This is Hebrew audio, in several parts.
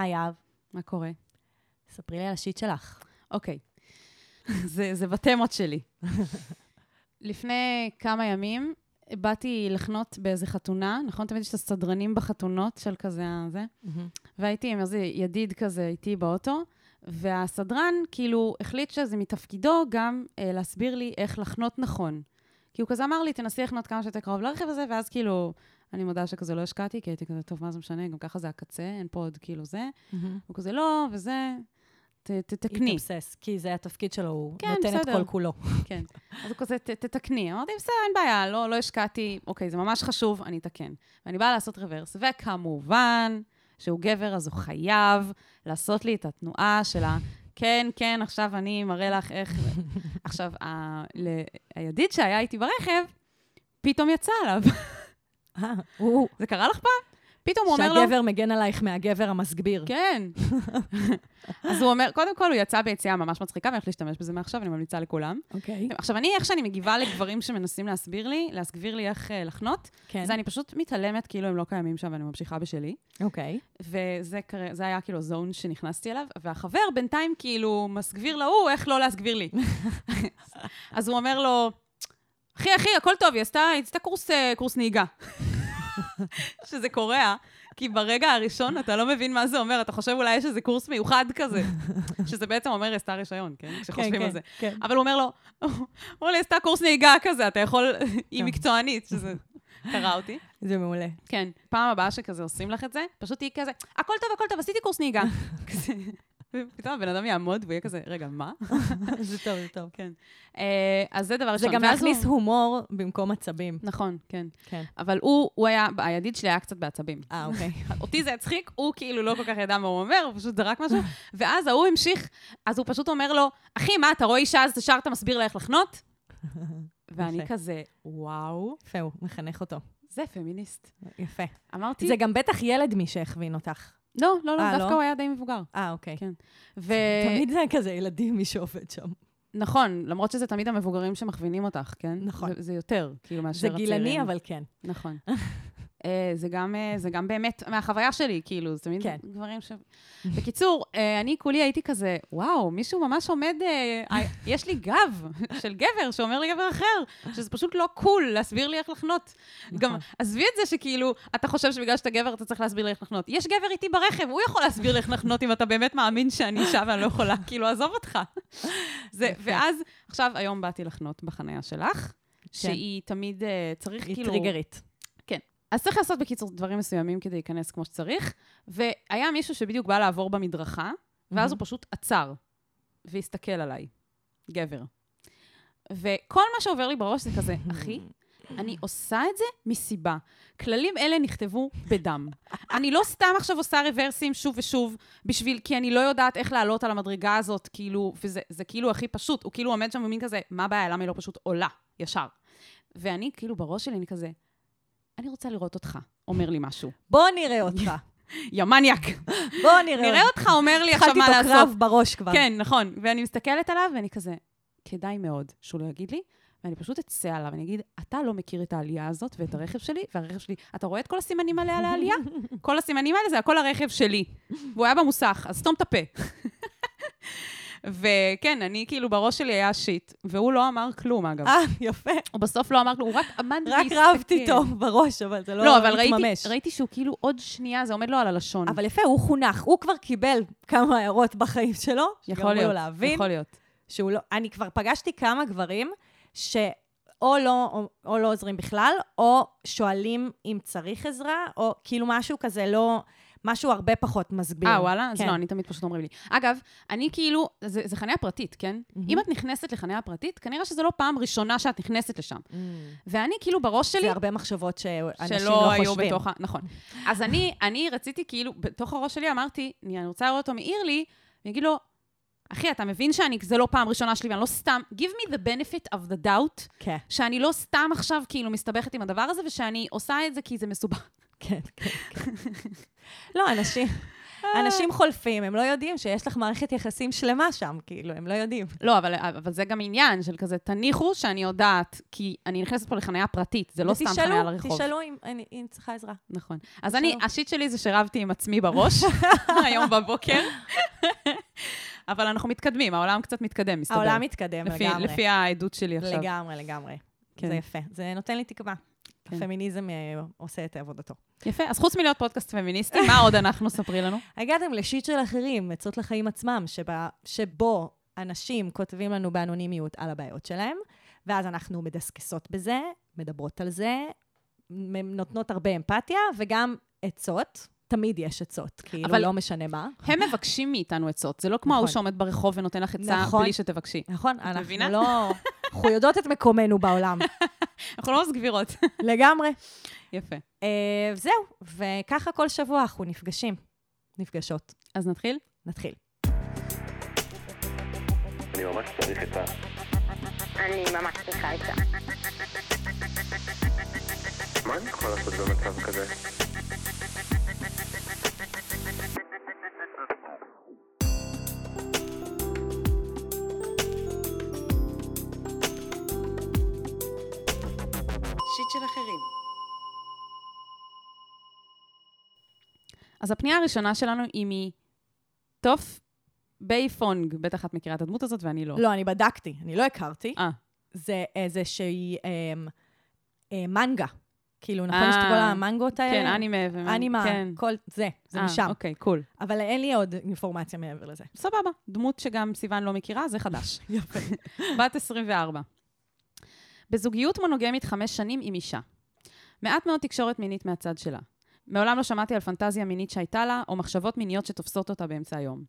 היי אב, מה קורה? ספרי לי על השיט שלך. אוקיי. זה בתמות שלי. לפני כמה ימים באתי לחנות באיזה חתונה, נכון? תמיד יש את הסדרנים בחתונות של כזה, זה. והייתי עם איזה ידיד כזה, הייתי באוטו, והסדרן כאילו החליט שזה מתפקידו גם להסביר לי איך לחנות נכון. כי הוא כזה אמר לי, תנסי לחנות כמה שאתה קרוב לרכב הזה, ואז כאילו, אני מודה שכזה לא השקעתי, כי הייתי כזה, טוב, מה זה משנה? גם ככה זה הקצה, אין פה עוד כאילו זה. הוא כזה, לא, וזה... תתקני. התאבסס, כי זה התפקיד שלו, הוא נותן את כל כולו. כן, אז הוא כזה, תתקני. אמרתי, בסדר, אין בעיה, לא השקעתי, אוקיי, זה ממש חשוב, אני אתקן. ואני באה לעשות רוורס, וכמובן, שהוא גבר, אז הוא חייב לעשות לי את התנועה שלה, כן, כן, עכשיו אני מראה לך איך... עכשיו, הידיד שהיה איתי ברכב, פתאום יצא עליו. זה קרה לך פעם? פתאום הוא אומר לו... שהגבר מגן עלייך מהגבר המסגביר. כן. אז הוא אומר, קודם כל הוא יצא ביציאה ממש מצחיקה, ואני הולך להשתמש בזה מעכשיו, אני ממליצה לכולם. אוקיי. עכשיו, איך שאני מגיבה לגברים שמנסים להסביר לי איך לחנות, אז אני פשוט מתעלמת כאילו הם לא קיימים שם, ואני ממשיכה בשלי. אוקיי. וזה היה כאילו זון שנכנסתי אליו, והחבר בינתיים כאילו מסגביר לו, איך לא להסגביר לי. אז הוא אומר לו, אחי, הכל טוב, היא עשתה קורס נהיגה. שזה קורע, כי ברגע הראשון אתה לא מבין מה זה אומר, אתה חושב אולי שזה קורס מיוחד כזה, שזה בעצם אומר, עשתה רישיון, כן? כשחושבים על זה. אבל הוא אומר לו, עשתה קורס נהיגה כזה, אתה יכול, היא מקצוענית, שזה קרא אותי. זה מעולה. כן, פעם הבאה שכזה עושים לך את זה, פשוט תהיי כזה, הכל טוב, עשיתי קורס נהיגה. כזה. פתאום הבן אדם יעמוד והוא יהיה כזה, רגע, מה? זה טוב. כן. אז זה דבר ראשון. זה גם להכניס הומור במקום עצבים. נכון, כן. אבל הוא היה, הידיד שלי היה קצת בעצבים. אוקיי. אותי זה הצחיק, הוא כאילו לא כל כך ידע מה הוא אומר, הוא פשוט זרק משהו, ואז הוא המשיך, אז הוא פשוט אומר לו, אחי, מה, אתה רואה אישה, אז תשאר אתה מסביר לה איך לחנות? ואני כזה, וואו. יפה, הוא מחנך אותו. זה פמיניסט. יפה. אמרתי... זה גם בטח ילד מי שהכווין אותך. לא, דווקא הוא היה די מבוגר. אוקיי. כן. תמיד זה כזה ילדים מי שעובד שם. נכון, למרות שזה תמיד המבוגרים שמכווינים אותך, כן? נכון. זה יותר, כאילו, מאשר הצעירים. זה גילני, אבל כן. נכון. זה גם באמת מהחוויה שלי, כאילו, זה תמיד דברים ש... בקיצור, אני כולי הייתי כזה, וואו, מישהו ממש עומד, יש לי גב של גבר שאומר לי גבר אחר, שזה פשוט לא קול להסביר לי איך לחנות. גם, עזבי את זה שכאילו, אתה חושב שבגלל שאתה גבר, אתה צריך להסביר לי איך לחנות. יש גבר איתי ברכב, הוא יכול להסביר לי איך לחנות, אם אתה באמת מאמין שאני אישה ואני לא יכולה, כאילו, עזוב אותך. ואז, עכשיו, היום באתי לחנות בחניה שלך, שהיא תמיד צריך, כאילו... היא טריגרית. אז צריך לעשות בקיצור דברים מסוימים כדי להיכנס כמו שצריך, והיה מישהו שבדיוק בא לעבור במדרכה, ואז הוא פשוט עצר, והסתכל עליי, גבר. וכל מה שעובר לי בראש זה כזה, אחי, אני עושה את זה מסיבה. כללים אלה נכתבו בדם. אני לא סתם עכשיו עושה ריברסים שוב ושוב, כי אני לא יודעת איך לעלות על המדרגה הזאת, כאילו, וזה כאילו הכי פשוט, הוא כאילו עומד שם ומין כזה, מה הבעיה, למה היא לא פשוט עולה, ישר. ואני כאילו בראש שלי אני כזה, אני רוצה לראות אותך, אומר לי משהו. בוא נראה אותך. יא מניאק. בוא נראה אותך, אומר לי עכשיו מה לעשות. התחלתי את הקרב בראש כבר. כן, נכון. ואני מסתכלת עליו, ואני כזה, כדאי מאוד שהוא לא יגיד לי, ואני פשוט אצא עליו, ואני אגיד, אתה לא מכיר את העלייה הזאת, ואת הרכב שלי, והרכב שלי, אתה רואה את כל הסימנים עליה לעלייה? כל הסימנים האלה זה הכל הרכב שלי. והוא היה במוסך, אז סתום את הפה. וכן, אני כאילו בראש שלי היה שיט, והוא לא אמר כלום, אגב. יפה. הוא בסוף לא אמר כלום, הוא רק עמד להסתכל. רק רבתי טוב בראש, אבל זה לא התממש. ראיתי שהוא כאילו עוד שנייה, זה עומד לו על הלשון. אבל יפה, הוא חונך, הוא כבר קיבל כמה הערות בחיים שלו, יכול להיות, יכול להיות. אני כבר פגשתי כמה גברים, שאו לא עוזרים בכלל, או שואלים אם צריך עזרה, או כאילו משהו כזה לא... משהו הרבה פחות מסביר. וואלה? אז לא, אני תמיד פשוט אומרים לי. אגב, אני כאילו, זה חניה פרטית, כן? אם את נכנסת לחניה פרטית, כנראה שזה לא פעם ראשונה שאת נכנסת לשם. ואני כאילו בראש שלי... זה הרבה מחשבות שאנשים לא חושבים. נכון. אז אני רציתי כאילו, בתוך הראש שלי אמרתי, אני רוצה לראות אותו מעיר לי, ואני אגיד לו, אחי, אתה מבין זה לא פעם ראשונה שלי, ואני לא סתם, give me the benefit of the doubt, שאני לא סתם עכשיו כאילו מסתבכת עם הדבר הזה, ושאני עושה את זה כי זה מסובך. כן. לא, אנשים, אנשים חולפים, הם לא יודעים שיש לך מערכת יחסים שלמה שם, כאילו, הם לא יודעים. לא, אבל זה גם עניין של כזה, תניחו שאני יודעת, כי אני נכנסת פה לחניה פרטית, זה לא סתם חניה לרחוב. תשאלו אם צריכה עזרה. נכון. אז אני, השיט שלי זה שרבתי עם עצמי בראש, היום בבוקר. אבל אנחנו מתקדמים, העולם קצת מתקדם, מסתבר. העולם מתקדם, לגמרי. לפי העדות שלי עכשיו. לגמרי. זה יפה. זה נותן לי תקווה. הפמיניזם עושה את עבודתו. יפה, אז חוץ מלהיות פודקאסט פמיניסטי, מה עוד אנחנו ספרי לנו? הגעתם לשיט של אחרים, עצות לחיים עצמם, שבו אנשים כותבים לנו באנונימיות על הבעיות שלהם, ואז אנחנו מדסקסות בזה, מדברות על זה, נותנות הרבה אמפתיה, וגם עצות, תמיד יש עצות, כאילו לא משנה מה. הם מבקשים מאיתנו עצות, זה לא כמו הוא שעומד ברחוב ונותן לך עצה בלי שתבקשי. נכון, אנחנו לא... אנחנו יודעות את מקומנו בעולם. אנחנו לא סגבירות. לגמרי. יפה. זהו, וככה כל שבוע אנחנו נפגשים. נפגשות. אז נתחיל? נתחיל. אני ממש צריך את זה. אני ממש צריכה את זה. מה אני יכולה לעשות במצב כזה? של אחרים. אז הפנייה הראשונה שלנו היא מטוף בייפונג. בטח את מכירה את הדמות הזאת ואני לא. לא, אני בדקתי, אני לא הכרתי. זה איזושהי מנגה. כאילו, נכון שאת כל המנגות האלה? כן, אנימה, כל זה, זה משם. אוקיי, קול. אבל אין לי עוד אינפורמציה מעבר לזה. סבבה, דמות שגם סיוון לא מכירה, זה חדש. יפה. בת 24. בזוגיות מונוגמית 5 שנים עם אישה. מעט מאוד תקשורת מינית מהצד שלה. מעולם לא שמעתי על פנטזיה מינית שהייתה לה, או מחשבות מיניות שתופסות אותה באמצע היום.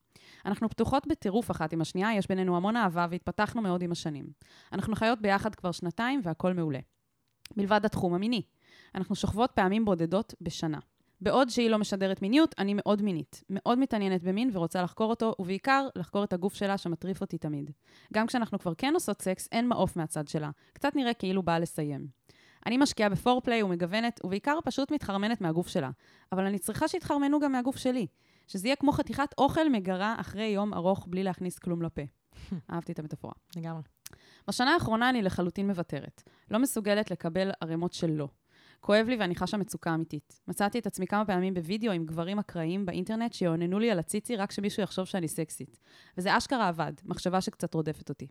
אנחנו פתוחות בטירוף אחת עם השנייה, יש בינינו המון אהבה והתפתחנו מאוד עם השנים. אנחנו חיות ביחד כבר 2 והכל מעולה. מלבד התחום המיני. אנחנו שוכבות פעמים בודדות בשנה. בעוד שהיא לא משדרת מיניות, אני מאוד מינית. מאוד מתעניינת במין ורוצה לחקור אותו, ובעיקר לחקור את הגוף שלה שמטריף אותי תמיד. גם כשאנחנו כבר כן עושות סקס, אין מעוף מהצד שלה. קצת נראה כאילו באה לסיים. אני משקיעה בפורפליי ומגוונת, ובעיקר פשוט מתחרמנת מהגוף שלה. אבל אני צריכה שיתחרמנו גם מהגוף שלי. שזה יהיה כמו חתיכת אוכל מגרה אחרי יום ארוך בלי להכניס כלום לפה. אהבתי את המטפורה. לגמרי. בשנה האחרונה אני לחלוטין מוותרת. לא מסוגלת לקבל ערימות של לא. כואב לי ואני חשה מצוקה אמיתית. מצאתי את עצמי כמה פעמים בווידאו עם גברים אקראיים באינטרנט שיעוננו לי על הציצי רק שמישהו יחשוב שאני סקסית. וזה אשכרה עבד, מחשבה שקצת רודפת אותי.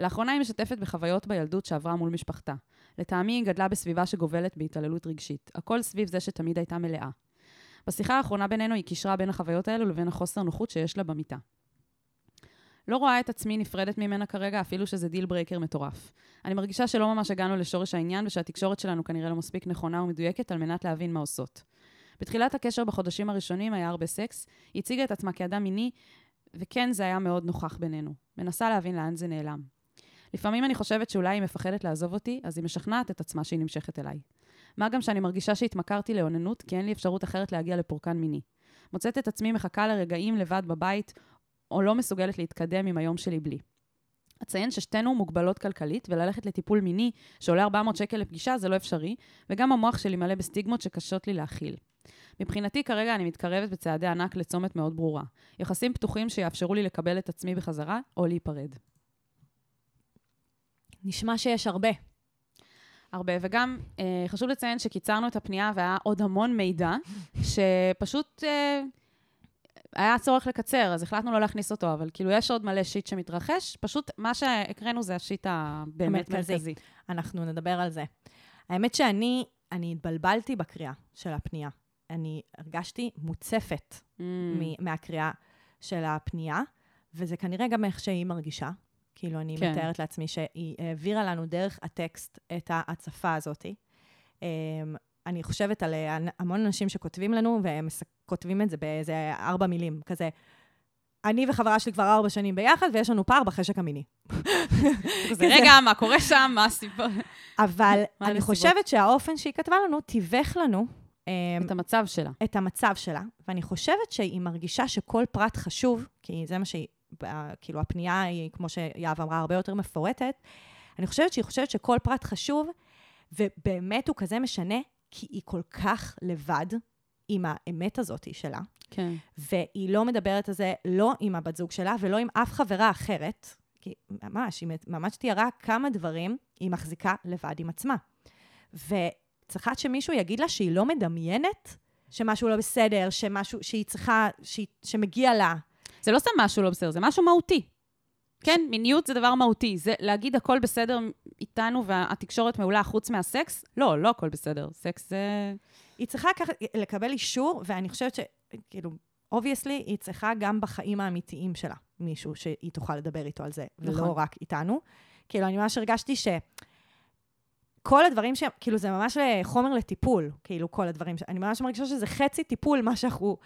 לאחרונה היא משתפת בחוויות בילדות שעברה מול משפחתה. לטעמי היא גדלה בסביבה שגובלת בהתעללות רגשית. הכל סביב זה שתמיד הייתה מלאה. בשיחה האחרונה בינינו היא קישרה בין החוויות האלו לבין החוסר נוחות שיש לה במיטה. לא רואה את עצמי נפרדת ממנה כרגע, אפילו שזה דיל ברייקר מטורף. אני מרגישה שלא ממש הגענו לשורש העניין, ושהתקשורת שלנו כנראה לא מספיק נכונה ומדויקת על מנת להבין מה עושות. בתחילת הקשר בחודשים הראשונים היה הרבה סקס, היא הציגה את עצמה כאדם מיני, וכן זה היה מאוד נוכח בינינו. מנסה להבין לאן זה נעלם. לפעמים אני חושבת שאולי היא מפחדת לעזוב אותי, אז היא משכנעת את עצמה שהיא נמשכת אליי. מה גם שאני מרגישה שהתמכרתי לעוננות, כי אין לי אפשרות אחרת להגיע לפורקן מיני. מוצאת את עצמי מחכה לרגעים לבד בבית, או לא מסוגלת להתקדם עם היום שלי בלי. אציין ששתינו מוגבלות כלכלית, וללכת לטיפול מיני שעולה 400 שקל לפגישה זה לא אפשרי, וגם המוח שלי מלא בסטיגמות שקשות לי להכיל. מבחינתי כרגע אני מתקרבת בצעדי ענק לצומת מאוד ברורה. יחסים פתוחים שיאפשרו לי לקבל את עצמי בחזרה, או להיפרד. נשמע שיש הרבה. הרבה, וגם חשוב לציין שקיצרנו את הפנייה, והיה עוד המון מידע, שפשוט... היה צורך לקצר, אז החלטנו לא להכניס אותו, אבל כאילו יש עוד מלא שיט שמתרחש, פשוט מה שהקראנו זה השיט הבאמת מרכזי. אנחנו נדבר על זה. האמת שאני התבלבלתי בקריאה של הפנייה. אני הרגשתי מוצפת מהקריאה של הפנייה, וזה כנראה גם איך שהיא מרגישה. כאילו אני מתארת לעצמי שהיא העבירה לנו דרך הטקסט את ההצפה הזאת. אני חושבת על המון אנשים שכותבים לנו, והם כותבים את זה באיזה 4 מילים, כזה, אני וחברה שלי כבר 4 שנים ביחד, ויש לנו פער בחשק המיני. רגע, מה קורה שם? מה הסיפור? אבל אני חושבת שהאופן שהיא כתבה לנו, תיווך לנו... את המצב שלה. את המצב שלה, ואני חושבת שהיא מרגישה שכל פרט חשוב, כי זה מה שהיא, כאילו הפנייה היא, כמו שיהב אמרה, הרבה יותר מפורטת, אני חושבת שהיא חושבת שכל פרט חשוב, ובאמת הוא כזה משנה, כי היא כל כך לבד, עם האמת הזאת שלה, כן. והיא לא מדברת על זה לא עם הבת זוג שלה, ולא עם אף חברה אחרת, כי ממש, היא ממש תיארה כמה דברים היא מחזיקה לבד עם עצמה. וצריכה שמישהו יגיד לה שהיא לא מדמיינת, שמשהו לא בסדר, שמשהו, שהיא צריכה, שמגיע לה. זה לא סתם משהו לא בסדר, זה משהו מהותי. כן, מיניות זה דבר מהותי. זה להגיד הכל בסדר איתנו והתקשורת מעולה חוץ מהסקס? לא, לא הכל בסדר. סקס זה... היא צריכה לקבל אישור, ואני חושבת שכאילו, obviously, היא צריכה גם בחיים האמיתיים שלה, מישהו שהיא תוכל לדבר איתו על זה, ולא רק איתנו. כאילו, אני ממש הרגשתי ש... כל הדברים שהם, כאילו זה ממש חומר לטיפול, כאילו כל הדברים, אני ממש מרגישה שזה חצי טיפול, מה שאנחנו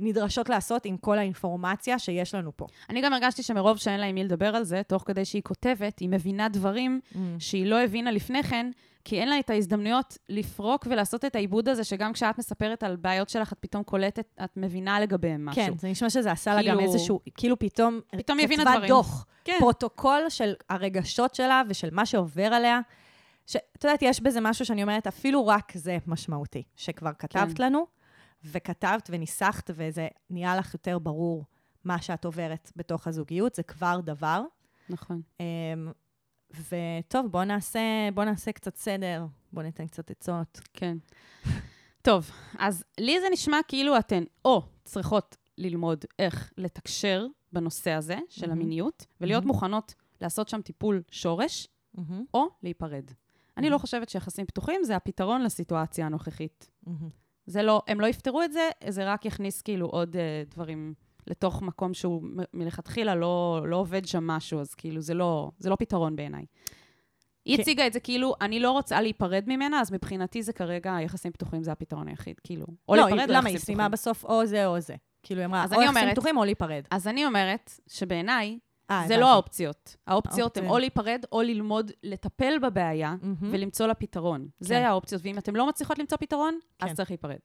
נדרשות לעשות עם כל האינפורמציה שיש לנו פה. אני גם הרגשתי שמרוב שאין לה עם מי לדבר על זה, תוך כדי שהיא כותבת, היא מבינה דברים שהיא לא הבינה לפני כן, כי אין לה את ההזדמנויות לפרוק ולעשות את העיבוד הזה, שגם כשאת מספרת על בעיות שלך, את פתאום קולטת, את מבינה לגביהם משהו. כן, זה נשמע שזה עשה לה גם איזשהו, כאילו פתאום הבינה דברים. דוח, פרוטוקול של הרגשות שלה ושל מה שעובר עליה. שאת יודעת, יש בזה משהו שאני אומרת, אפילו רק זה משמעותי, שכבר כתבת לנו, וכתבת וניסחת, וזה נהיה לך יותר ברור מה שאת עוברת בתוך הזוגיות, זה כבר דבר. נכון. וטוב, בוא נעשה קצת סדר, בוא ניתן קצת עצות. כן. טוב, אז לי זה נשמע כאילו אתן או צריכות ללמוד איך לתקשר בנושא הזה של המיניות, ולהיות מוכנות לעשות שם טיפול שורש, או להיפרד. אני לא חושבת שיחסים פתוחים זה הפתרון לסיטואציה הנוכחית. זה לא, הם לא יפתרו את זה, זה רק יכניס כאילו עוד דברים לתוך מקום שהוא מלכתחילה לא עובד שם משהו, אז כאילו זה לא פתרון בעיניי. היא הציגה את זה כאילו, אני לא רוצה להיפרד ממנה, אז מבחינתי זה כרגע, היחסים פתוחים זה הפתרון היחיד, כאילו. או להיפרד, או למה היא שימה בסוף או זה או זה. כאילו היא אמרה, או יחסים פתוחים או להיפרד. אז אני אומרת שבעיניי, זה לא האופציות. האופציות הן או להיפרד, או ללמוד לטפל בבעיה, ולמצוא לה פתרון. זה האופציות, ואם אתם לא מצליחות למצוא פתרון, אז צריך להיפרד.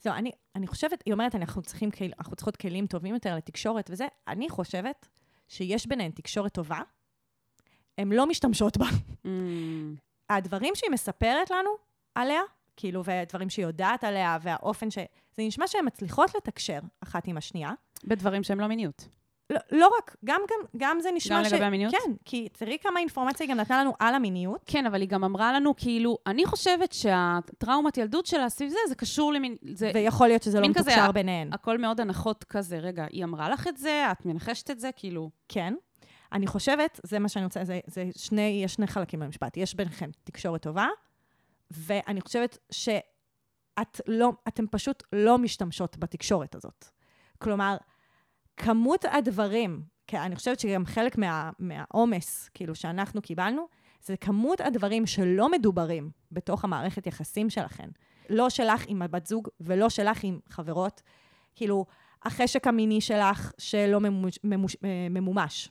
זהו, אני חושבת, היא אומרת, אנחנו צריכות כלים טובים יותר לתקשורת, וזה, אני חושבת שיש ביניהן תקשורת טובה, הן לא משתמשות בה. הדברים שהיא מספרת לנו עליה, כאילו, והדברים שהיא יודעת עליה, והאופן ש... זה נשמע שהן מצליחות לתקשר אחת עם השנייה. בדברים שהן לא מיניות. לא רק, גם זה נשמע... גם לגבי המיניות? כן, כי תראי כמה אינפורמציה היא גם נתנה לנו על המיניות. כן, אבל היא גם אמרה לנו, כאילו, אני חושבת שהטראומת ילדות שלה סביב זה, זה קשור למין... ויכול להיות שזה לא מתוקשר ביניהן. הכל מאוד הנחות כזה, רגע, היא אמרה לך את זה, את מנחשת את זה, כאילו... כן, אני חושבת, זה מה שאני רוצה, יש שני חלקים במשפט, יש ביניכם תקשורת טובה, ואני חושבת שאתם פשוט לא משתמשות בתקשורת הזאת. כלומר, כמות הדברים, כי אני חושבת שגם חלק מהעומס, כאילו, שאנחנו קיבלנו, זה כמות הדברים שלא מדוברים בתוך המערכת יחסים שלכן. לא שלך עם הבת זוג, ולא שלך עם חברות. כאילו, החשק המיני שלך שלא ממומש.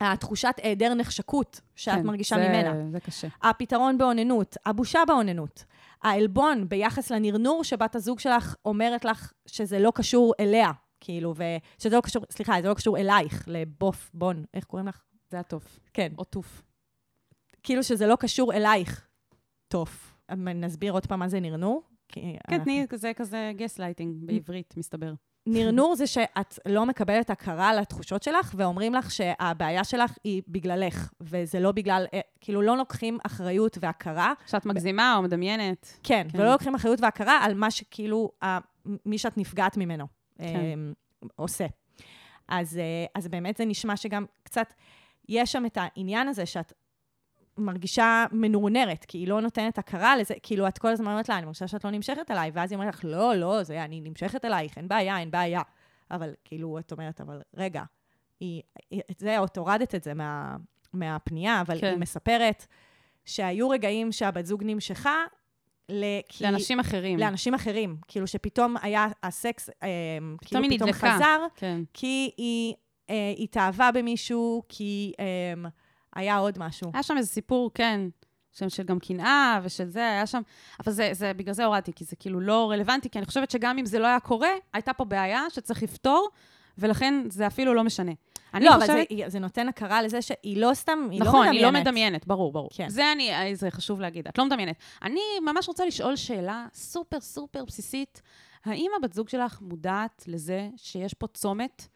התחושת היעדר נחשקות שאת כן, מרגישה ממנה. זה קשה. הפתרון בעוננות, הבושה בעוננות. העלבון ביחס לנרנור שבת הזוג שלך אומרת לך שזה לא קשור אליה. כאילו, שזה לא קשור, סליחה, זה לא קשור אלייך, לבוף, בון, איך קוראים לך? זה הטוף. כן. או טוף. כאילו שזה לא קשור אלייך, טוף. נסביר עוד פעם מה זה נרנור? כן, זה כזה גסלייטינג בעברית, מסתבר. נרנור זה שאת לא מקבלת הכרה לתחושות שלך, ואומרים לך שהבעיה שלך היא בגללך, וזה לא בגלל, כאילו לא לוקחים אחריות והכרה. שאת מגזימה או מדמיינת. כן, ולא לוקחים אחריות והכרה על מה שכאילו, מי שאת נפגעת ממנו. עושה. אז באמת זה נשמע שגם קצת, יש שם את העניין הזה שאת מרגישה מנורנרת, כי היא לא נותנת הכרה לזה, כאילו את כל הזמן אומרת לה, אני מרגישה שאת לא נמשכת אליי, ואז היא אומרת לך, לא, אני נמשכת אלייך, אין בעיה. אבל כאילו את אומרת, אבל רגע, את הורדת את זה מהפנייה, אבל היא מספרת שהיו רגעים שהבת זוג נמשכה, לאנשים אחרים. לאנשים אחרים. כאילו שפתאום היה הסקס, כאילו פתאום חזר, כי היא תאהבה במישהו, כי היה עוד משהו. היה שם איזה סיפור, כן, של גם קנאה ושל זה, היה שם, אבל בגלל זה הורדתי, כי זה כאילו לא רלוונטי, כי אני חושבת שגם אם זה לא היה קורה, הייתה פה בעיה שצריך לפתור, ולכן זה אפילו לא משנה. לא, אבל זה נותן הכרה לזה שהיא לא סתם, היא לא מדמיינת. נכון, היא לא מדמיינת, ברור. זה חשוב להגיד, את לא מדמיינת. אני ממש רוצה לשאול שאלה סופר סופר בסיסית, האם הבת זוג שלך מודעת לזה שיש פה צומת,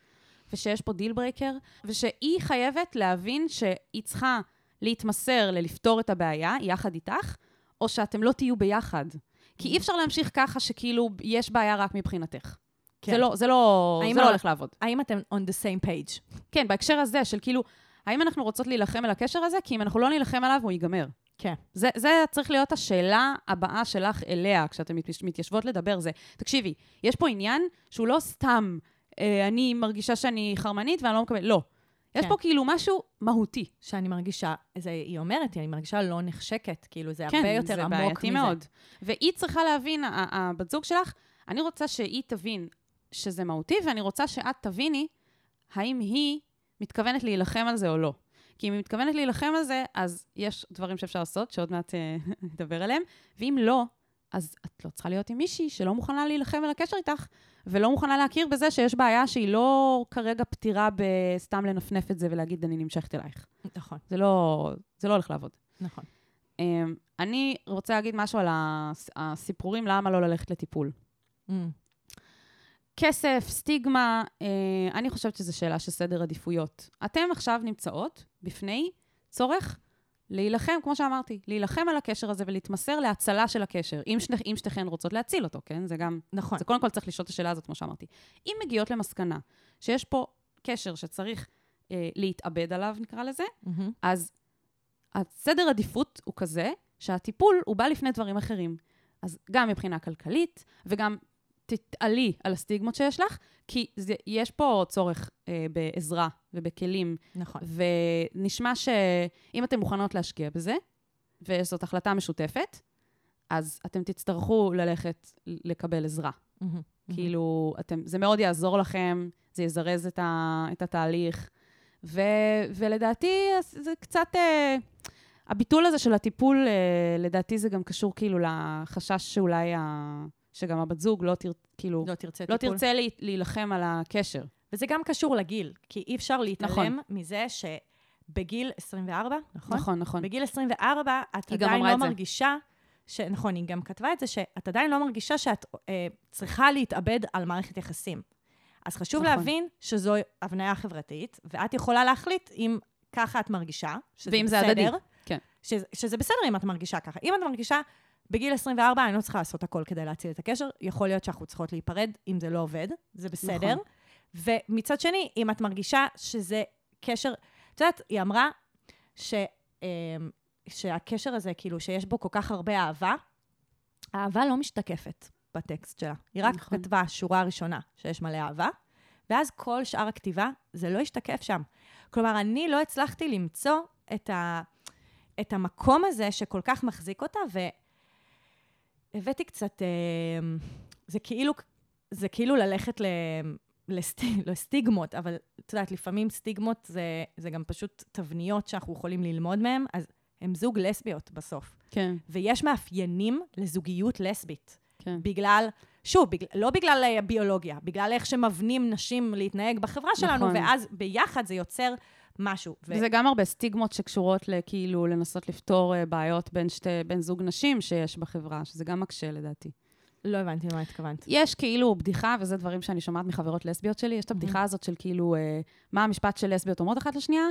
ושיש פה דיל ברייקר, ושהיא חייבת להבין שהיא צריכה להתמסר ללפתור את הבעיה יחד איתך, או שאתם לא תהיו ביחד. כי אי אפשר להמשיך ככה שכאילו יש בעיה רק מבחינתך. כן. זה לא הולך לעבוד. האם אתם on the same page? כן, בהקשר הזה של כאילו, האם אנחנו רוצות להילחם על הקשר הזה? כי אם אנחנו לא נילחם עליו, הוא ייגמר. כן. זה צריך להיות השאלה הבאה שלך אליה, כשאתם מתיישבות לדבר זה. תקשיבי, יש פה עניין שהוא לא סתם, אני מרגישה שאני חרמנית ואני לא מקבל, לא. יש פה כאילו משהו מהותי. שאני מרגישה, היא אומרת, אני מרגישה לא נחשקת, כאילו זה הרבה יותר עמוק מזה. כן, זה בעייתי מאוד. והיא צריכה להבין, הבת זוג שלך, אני רוצה שהיא תבין שזה מהותי, ואני רוצה שאת תביני האם היא מתכוונת להילחם על זה או לא. כי אם היא מתכוונת להילחם על זה, אז יש דברים שאפשר לעשות, שעוד מעט נדבר עליהם, ואם לא, אז את לא צריכה להיות עם מישהי שלא מוכנה להילחם על הקשר איתך, ולא מוכנה להכיר בזה שיש בעיה שהיא לא כרגע פתירה בסתם לנפנף את זה ולהגיד, אני נמשכת אלייך. נכון. זה לא הולך לעבוד. נכון. אני רוצה להגיד משהו על הסיפורים, למה לא ללכת לטיפול. כסף, סטיגמה, אני חושבת שזו שאלה של סדר עדיפויות. אתם עכשיו נמצאות בפני צורך להילחם, כמו שאמרתי, להילחם על הקשר הזה ולהתמסר להצלה של הקשר. אם שתיכן רוצות להציל אותו, כן? זה גם, נכון. זה קודם כל צריך לשאול את השאלה הזאת, כמו שאמרתי. אם מגיעות למסקנה שיש פה קשר שצריך להתאבד עליו, נקרא לזה, אז הסדר עדיפות הוא כזה, שהטיפול הוא בא לפני דברים אחרים. אז גם מבחינה כלכלית, וגם תתעלי על הסטיגמות שיש לך, כי יש פה צורך בעזרה ובכלים. נכון. ונשמע שאם אתם מוכנות להשקיע בזה, וזאת החלטה משותפת, אז אתם תצטרכו ללכת לקבל עזרה. כאילו, זה מאוד יעזור לכם, זה יזרז את התהליך, ולדעתי זה קצת... הביטול הזה של הטיפול, לדעתי זה גם קשור כאילו לחשש שאולי שגם הבת זוג לא תרצה להילחם על הקשר. וזה גם קשור לגיל, כי אי אפשר להתעלם מזה שבגיל 24, נכון? בגיל 24 את עדיין לא מרגישה, נכון, היא גם כתבה את זה, שאת עדיין לא מרגישה שאת צריכה להתאבד על מערכת יחסים. אז חשוב להבין שזו הבניה חברתית, ואת יכולה להחליט אם ככה את מרגישה, ואם זה הדדי. שזה בסדר אם את מרגישה ככה. אם את מרגישה בגיל 24, אני לא צריכה לעשות הכל כדי להציל את הקשר, יכול להיות שאנחנו צריכות להיפרד, אם זה לא עובד, זה בסדר. נכון. ומצד שני, אם את מרגישה שזה קשר, את יודעת, היא אמרה שהקשר הזה, כאילו, שיש בו כל כך הרבה אהבה, האהבה לא משתקפת בטקסט שלה. היא רק נכון. כתבה שורה הראשונה שיש מלא אהבה, ואז כל שאר הכתיבה, זה לא השתקף שם. כלומר, אני לא הצלחתי למצוא את המקום הזה שכל כך מחזיק אותה, הבאתי קצת, זה כאילו ללכת לסטיגמות, אבל את יודעת, לפעמים סטיגמות זה גם פשוט תבניות שאנחנו יכולים ללמוד מהם, אז הם זוג לסביות בסוף. כן. ויש מאפיינים לזוגיות לסבית. כן. בגלל, שוב, לא בגלל ביולוגיה, בגלל איך שמבנים נשים להתנהג בחברה שלנו, נכון. ואז ביחד זה יוצר משהו. וזה גם הרבה סטיגמות שקשורות לכאילו לנסות לפתור בעיות בין זוג נשים שיש בחברה, שזה גם מקשה לדעתי. לא הבנתי מה התכוונת. יש כאילו בדיחה, וזה דברים שאני שומעת מחברות לסביות שלי, יש את הבדיחה הזאת של כאילו, מה המשפט של לסביות אומרות אחת לשנייה?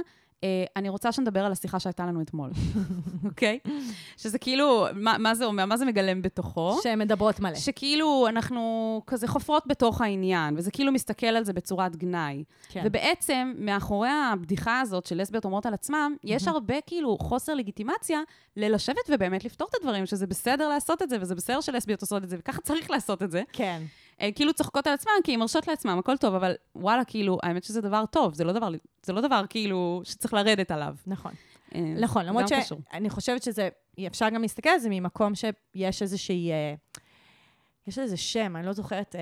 אני רוצה שנדבר על השיחה שהייתה לנו אתמול. אוקיי? שזה כאילו, מה זה אומר? מה זה מגלם בתוכו? שמדברות מלא. שכאילו אנחנו כזה חופרות בתוך העניין, וזה כאילו מסתכל על זה בצורת גנאי. ובעצם, מאחורי הבדיחה הזאת של לסביות אומרות על עצמם, יש הרבה כאילו חוסר לגיטימציה ללשבת ובאמת לפתור את הדברים, שזה בסדר לעשות את זה, וזה בסדר שלסביות עושות את זה, וככה צריך לעשות את זה. כן. כאילו צוחקות על עצמם, כי הן מרשות לעצמם, הכל טוב, אבל וואלה, כאילו, האמת שזה דבר טוב, זה לא דבר כאילו שצריך לרדת עליו. נכון. נכון, למרות שאני חושבת שזה, אפשר גם להסתכל על זה ממקום שיש איזושהי, יש איזה שם, אני לא זוכרת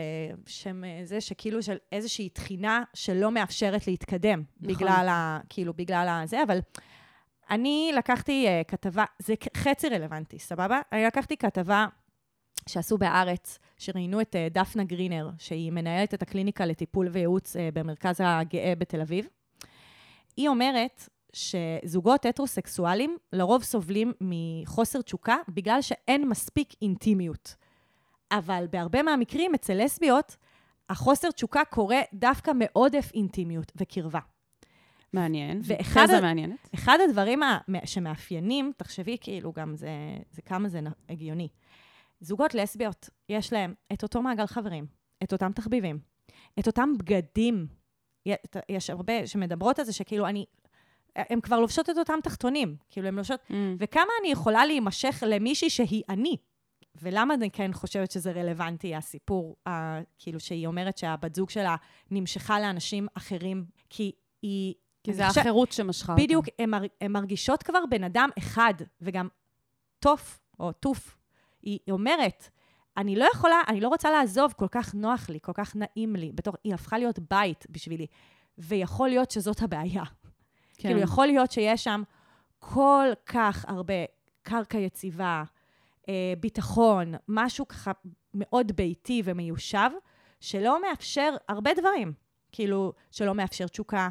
שם זה, שכאילו של איזושהי תחינה שלא מאפשרת להתקדם, בגלל זה, אבל אני לקחתי כתבה, זה חצי רלוונטי, סבבה? אני לקחתי כתבה, שעשו בארץ, שראינו את דפנה גרינר, שהיא מנהלת את הקליניקה לטיפול וייעוץ במרכז הגאה בתל אביב. היא אומרת שזוגות הטרוסקסואלים לרוב סובלים מחוסר תשוקה, בגלל שאין מספיק אינטימיות. אבל בהרבה מהמקרים אצל לסביות, החוסר תשוקה קורה דווקא מעודף אינטימיות וקרבה. מעניין. זה מעניין. אחד הדברים שמאפיינים, תחשבי כאילו גם זה כמה זה הגיוני. זוגות לסביות, יש להם את אותו מעגל חברים, את אותם תחביבים, את אותם בגדים. יש הרבה שמדברות על זה שכאילו הם כבר לובשות את אותם תחתונים, כאילו הם לובשות, וכמה אני יכולה להימשך למישהי שהיא אני? ולמה אני כן חושבת שזה רלוונטי, הסיפור, כאילו שהיא אומרת שהבת זוג שלה נמשכה לאנשים אחרים, כי היא... כי זה האחרות שמשכה. בדיוק, הן מרגישות כבר בן אדם אחד, וגם תוף, או תוף, היא אומרת, אני לא יכולה, אני לא רוצה לעזוב, כל כך נוח לי, כל כך נעים לי, היא הפכה להיות בית בשבילי, ויכול להיות שזאת הבעיה. כן. כאילו יכול להיות שיש שם כל כך הרבה קרקע יציבה, ביטחון, משהו ככה מאוד ביתי ומיושב, שלא מאפשר הרבה דברים. כאילו, שלא מאפשר תשוקה,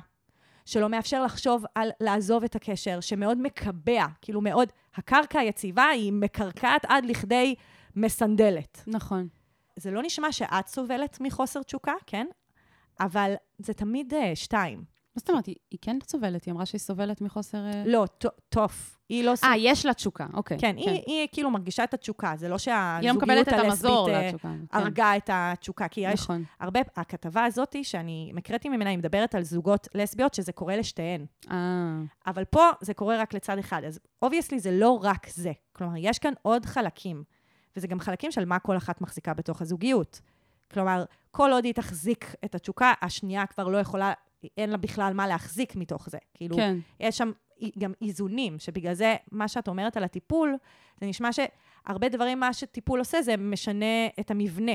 שלא מאפשר לחשוב על לעזוב את הקשר, שמאוד מקבע, כאילו מאוד, הקרקע היציבה היא מקרקעת עד לכדי מסנדלת. נכון. זה לא נשמע שאת סובלת מחוסר תשוקה, כן? אבל זה תמיד שתיים. מה זאת אומרת? היא כן סובלת, היא אמרה שהיא סובלת מחוסר... לא, טוב. היא לא סובלת. יש לה תשוקה, אוקיי. כן, היא כאילו מרגישה את התשוקה, זה לא שהזוגיות הלסבית הרגה את התשוקה, כי יש הרבה... הכתבה הזאת שאני מקראתי ממנה, היא מדברת על זוגות לסביות, שזה קורה לשתיהן. אבל פה זה קורה רק לצד אחד, אז obviously זה לא רק זה. כלומר, יש כאן עוד חלקים, וזה גם חלקים של מה כל אחת מחזיקה בתוך הזוגיות. כלומר, כל עוד היא תחזיק את התשוקה, השנייה כבר לא יכולה אין לה בכלל מה להחזיק מתוך זה. כאילו, כן. יש שם גם איזונים, שבגלל זה מה שאת אומרת על הטיפול, זה נשמע שהרבה דברים מה שטיפול עושה, זה משנה את המבנה,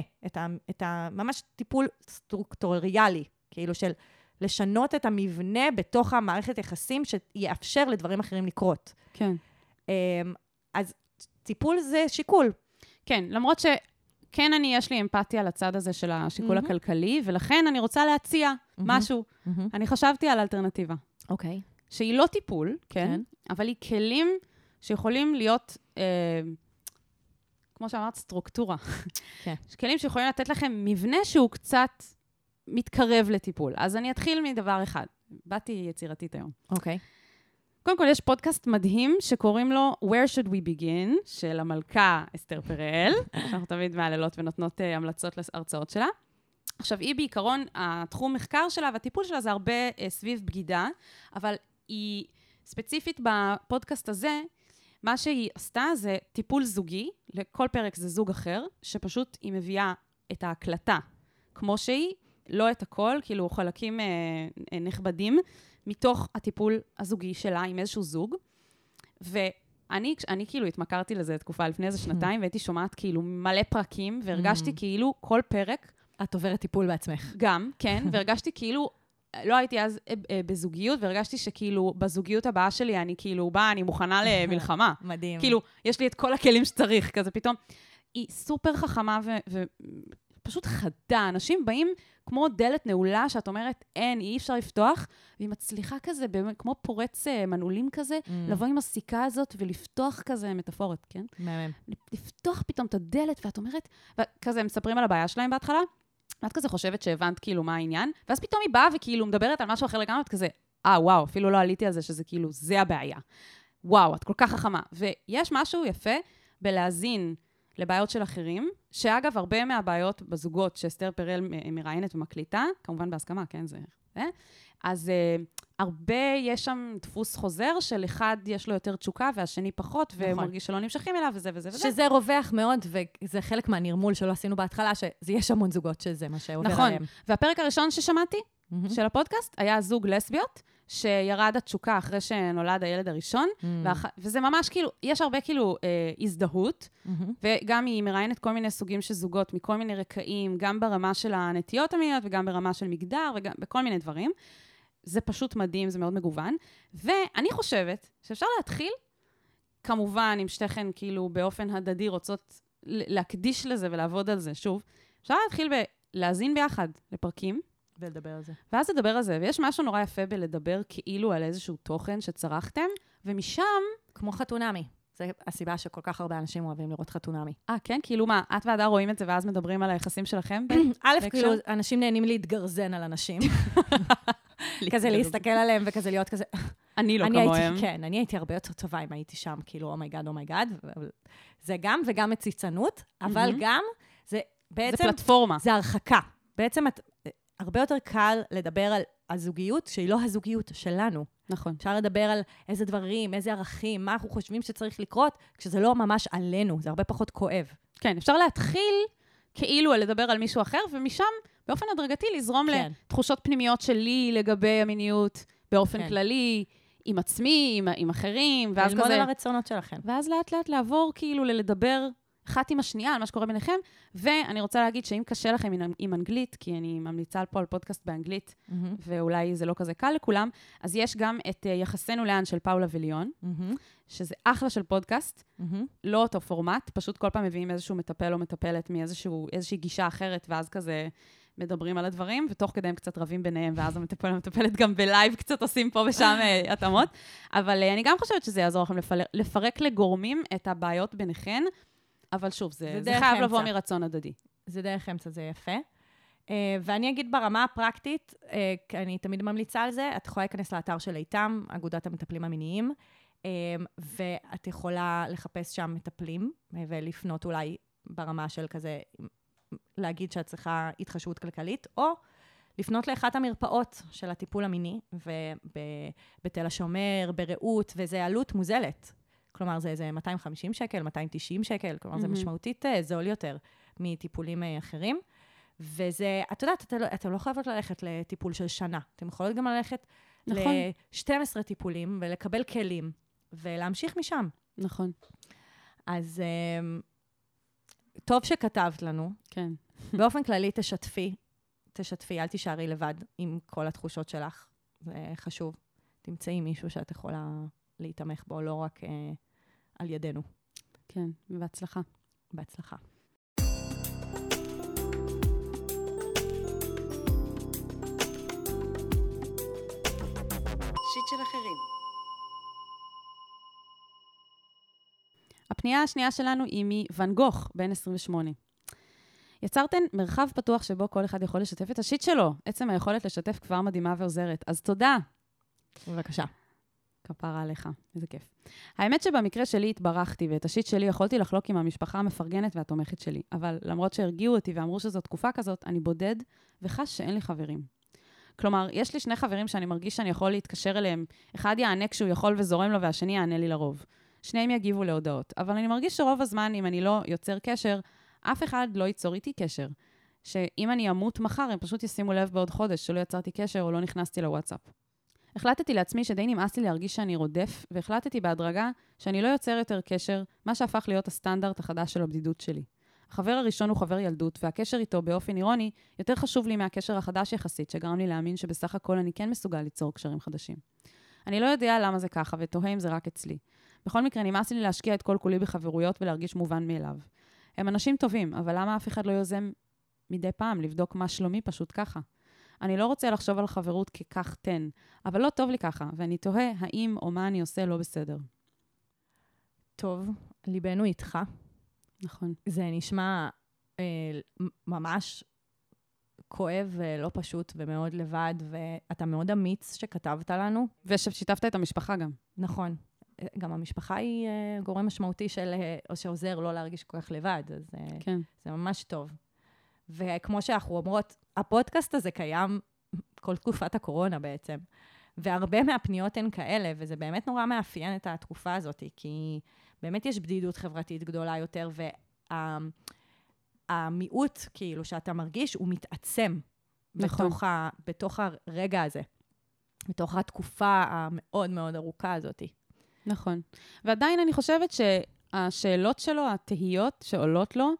ממש טיפול סטרוקטוריאלי, כאילו של לשנות את המבנה בתוך המערכת יחסים, שיאפשר לדברים אחרים לקרות. כן. אז טיפול זה שיקול. כן, למרות ש... כן, יש לי אמפתיה לצד הזה של השיקול הכלכלי, ולכן אני רוצה להציע משהו. אני חשבתי על אלטרנטיבה. אוקיי. שהיא לא טיפול, כן, אבל היא כלים שיכולים להיות, כמו שאמרת, סטרוקטורה. כן. כלים שיכולים לתת לכם מבנה שהוא קצת מתקרב לטיפול. אז אני אתחיל מדבר אחד. באתי יצירתית היום. אוקיי. קודם כל, יש פודקאסט מדהים שקוראים לו Where Should We Begin, של המלכה אסתר פרל. אנחנו תמיד מעללות ונותנות המלצות להרצאות שלה. עכשיו, היא בעיקרון, התחום מחקר שלה והטיפול שלה זה הרבה סביב בגידה, אבל היא ספציפית בפודקאסט הזה, מה שהיא עשתה זה טיפול זוגי, לכל פרק זה זוג אחר, שפשוט היא מביאה את ההקלטה, כמו שהיא, לא את הכל, כאילו חלקים נכבדים, מתוך הטיפול הזוגי שלה עם איזשהו זוג, ואני כאילו התמכרתי לזה תקופה לפני איזה שנתיים, והייתי שומעת כאילו מלא פרקים, והרגשתי כאילו כל פרק... את עוברת טיפול בעצמך. גם, כן, והרגשתי כאילו, לא הייתי אז בזוגיות, והרגשתי שכאילו בזוגיות הבאה שלי, אני כאילו באה, אני מוכנה למלחמה. מדהים. כאילו, יש לי את כל הכלים שצריך, כזה פתאום. היא סופר חכמה פשוט חדה, אנשים באים כמו דלת נעולה, שאת אומרת, אי אפשר לפתוח, והיא מצליחה כזה, כמו פורץ מנעולים כזה, לבוא עם הסיכה הזאת ולפתוח כזה מטאפורית, כן? לפתוח פתאום את הדלת, ואת אומרת, וכזה, הם מספרים על הבעיה שלהם בהתחלה, ואת כזה חושבת שהבנת כאילו מה העניין, ואז פתאום היא באה וכאילו מדברת על משהו אחר לגמרי, ואת כזה, וואו, אפילו לא עליתי על זה, שזה כאילו, זה הבעיה. וואו, את כל כך חכמה. ויש משהו יפה בלהזין לבעיות של אחרים, שאגב, הרבה מהבעיות בזוגות שאסתר פרל מראיינת ומקליטה, כמובן בהסכמה, כן, זה. אז הרבה, יש שם דפוס חוזר של אחד יש לו יותר תשוקה והשני פחות, ומרגיש שלא נמשכים אליו, וזה וזה וזה. שזה רווח מאוד, וזה חלק מהנרמול שלא עשינו בהתחלה, שזה יש המון זוגות שזה מה שעובר עליהם. נכון, והפרק הראשון ששמעתי של הפודקאסט, היה זוג לסביות, שירד התשוקה אחרי שנולד הילד הראשון, וזה ממש כאילו, יש הרבה כאילו הזדהות, וגם היא מראיינת כל מיני סוגים של זוגות, מכל מיני רקעים, גם ברמה של הנטיות המיניות, וגם ברמה של מגדר, וגם בכל מיני דברים. זה פשוט מדהים, זה מאוד מגוון. ואני חושבת שאפשר להתחיל, כמובן, אם שתיכן כאילו באופן הדדי רוצות להקדיש לזה ולעבוד על זה, שוב, אפשר להתחיל להזין ביחד לפרקים, ולדבר על זה. ואז לדבר על זה, ויש משהו נורא יפה בלדבר כאילו על איזשהו תוכן שצרכתם, ומשם... כמו חתונמי. זה הסיבה שכל כך הרבה אנשים אוהבים לראות חתונמי. כן? כאילו מה, את ועדה רואים את זה ואז מדברים על היחסים שלכם? א', כאילו, אנשים נהנים להתגרזן על אנשים. כזה להסתכל עליהם וכזה להיות כזה... אני לא כמוהם. כן, אני הייתי הרבה יותר טובה אם הייתי שם, כאילו, אומי גאד. זה גם, וגם מציצנות, אבל גם, זה בעצם... זה פלטפורמה. זה הרחקה. בעצם הרבה יותר קל לדבר על הזוגיות שהיא לא הזוגיות שלנו. נכון. אפשר לדבר על איזה דברים, איזה ערכים, מה אנחנו חושבים שצריך לקרות, כשזה לא ממש עלינו, זה הרבה פחות כואב. כן, אפשר להתחיל כאילו לדבר על מישהו אחר, ומשם באופן הדרגתי לזרום לתחושות פנימיות שלי לגבי המיניות, באופן כללי, עם עצמי, עם אחרים, ואז כזה... ללמוד על הרצונות שלכם. ואז לאט לאט לעבור כאילו לדבר אחת עם השנייה על מה שקורה ביניכם, ואני רוצה להגיד שאם קשה לכם עם אנגלית, כי אני ממליצה פה על פודקאסט באנגלית, ואולי זה לא כזה קל לכולם, אז יש גם את יחסינו לאן של פאולה וליון, שזה אחלה של פודקאסט, לא אותו פורמט, פשוט כל פעם מביאים איזשהו מטפל או מטפלת מאיזושהי גישה אחרת, ואז כזה מדברים על הדברים, ותוך כדי הם קצת רבים ביניהם, ואז המטפל המטפלת גם בלייב קצת עושים פה ושם התאמות, אבל אני גם חושבת שזה יעזור לכם לפרק לגורמים את הבעיות ביניכן, אבל שוב, זה חייב לבוא מרצון הדדי. זה דרך אמצע, זה יפה. ואני אגיד ברמה הפרקטית, אני תמיד ממליצה על זה, את יכולה להיכנס לאתר של איתם, אגודת המטפלים המיניים, ואת יכולה לחפש שם מטפלים, ולפנות אולי ברמה של כזה, להגיד שאת צריכה התחשבות כלכלית, או לפנות לאחת המרפאות של הטיפול המיני, ובתל השומר, ברעות, וזו עלות מוזלת. כלומר, זה איזה 250 שקל, 290 שקל, כלומר, זה משמעותית זול יותר מטיפולים אחרים. וזה, את יודעת, אתם לא חייבות ללכת לטיפול של שנה. אתם יכולות גם ללכת ל-12 טיפולים ולקבל כלים, ולהמשיך משם. נכון. אז טוב שכתבת לנו. כן. באופן כללי, תשתפי, אל תישארי לבד עם כל התחושות שלך. זה חשוב. תמצאי מישהו שאת יכולה... להתאמך בו, לא רק על ידינו. כן, בהצלחה. בהצלחה. שיט של אחרים. הפנייה השנייה שלנו היא מוואן גוך, בן 28. יצרתן מרחב פתוח שבו כל אחד יכול לשתף את השיט שלו. עצם היכולת לשתף כבר מדהימה ועוזרת. אז תודה. בבקשה. כפרה עליך, איזה כיף. האמת שבמקרה שלי התברכתי, ואת השיט שלי יכולתי לחלוק עם המשפחה המפרגנת והתומכת שלי, אבל למרות שהרגיעו אותי ואמרו שזו תקופה כזאת, אני בודד וחש שאין לי חברים. כלומר, יש לי שני חברים שאני מרגיש שאני יכול להתקשר אליהם, אחד יענה כשהוא יכול וזורם לו, והשני יענה לי לרוב. שניהם יגיבו להודעות, אבל אני מרגיש שרוב הזמן, אם אני לא יוצר קשר, אף אחד לא ייצור איתי קשר. שאם אני אמות מחר, הם פשוט ישימו לב בעוד חודש שלא יצרתי קשר או לא נכנסתי לוואטסאפ. החלטתי לעצמי שדי נמאס לי להרגיש שאני רודף, והחלטתי בהדרגה שאני לא יוצר יותר קשר, מה שהפך להיות הסטנדרט החדש של הבדידות שלי. החבר הראשון הוא חבר ילדות, והקשר איתו באופן אירוני יותר חשוב לי מהקשר החדש יחסית, שגרם לי להאמין שבסך הכל אני כן מסוגל ליצור קשרים חדשים. אני לא יודע למה זה ככה, ותוהה אם זה רק אצלי. בכל מקרה, נמאס לי להשקיע את כל כולי בחברויות ולהרגיש מובן מאליו. הם אנשים טובים, אבל למה אף אחד לא יוזם מדי פעם לבדוק מה שלומי פשוט ככה? אני לא רוצה לחשוב על חברות ככך תן, אבל לא טוב לי ככה, ואני תוהה האם או מה אני עושה לא בסדר. טוב, ליבנו איתך. נכון. זה נשמע ממש כואב ולא פשוט ומאוד לבד, ואתה מאוד אמיץ שכתבת לנו. וששיתפת את המשפחה גם. נכון. גם המשפחה היא גורם משמעותי של, או שעוזר לא להרגיש כל כך לבד, אז כן. זה ממש טוב. וכמו שאנחנו אומרות, הפודקאסט הזה קיים כל תקופת הקורונה בעצם, והרבה מהפניות הן כאלה, וזה באמת נורא מאפיין את התקופה הזאת, כי באמת יש בדידות חברתית גדולה יותר, והמיעוט כאילו שאתה מרגיש הוא מתעצם בתוך הרגע הזה, בתוך התקופה המאוד מאוד ארוכה הזאת. נכון. ועדיין אני חושבת שהשאלות שלו, התהיות שעולות לו,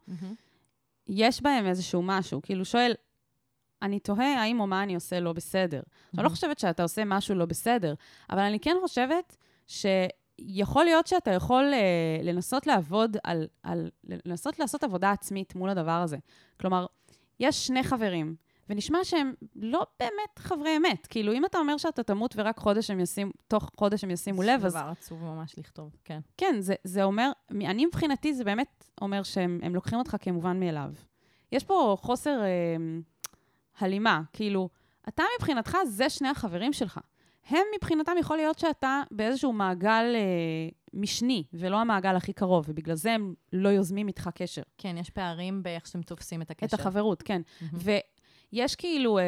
יש בהם איזשהו משהו, כאילו שואל, אני תוהה האם או מה אני עושה לא בסדר. אני לא חושבת שאתה עושה משהו לא בסדר, אבל אני כן חושבת שיכול להיות שאתה יכול לנסות לעבוד לנסות לעשות עבודה עצמית מול הדבר הזה. כלומר, יש שני חברים, ונשמע שהם לא באמת חברי אמת. כאילו, אם אתה אומר שאתה תמות ורק חודש הם ישימו, תוך חודש הם ישימו לב, אז... זה דבר עצוב ממש לכתוב, כן. כן, זה אומר, אני מבחינתי, זה באמת אומר שהם לוקחים אותך כמובן מאליו. יש פה חוסר הלימה, כאילו, אתה מבחינתך זה שני החברים שלך. הם מבחינתם יכול להיות שאתה באיזשהו מעגל משני, ולא המעגל הכי קרוב, ובגלל זה הם לא יוזמים איתך קשר. כן, יש פערים באיך שאתם תופסים את הקשר. את החברות, כן. ויש כאילו,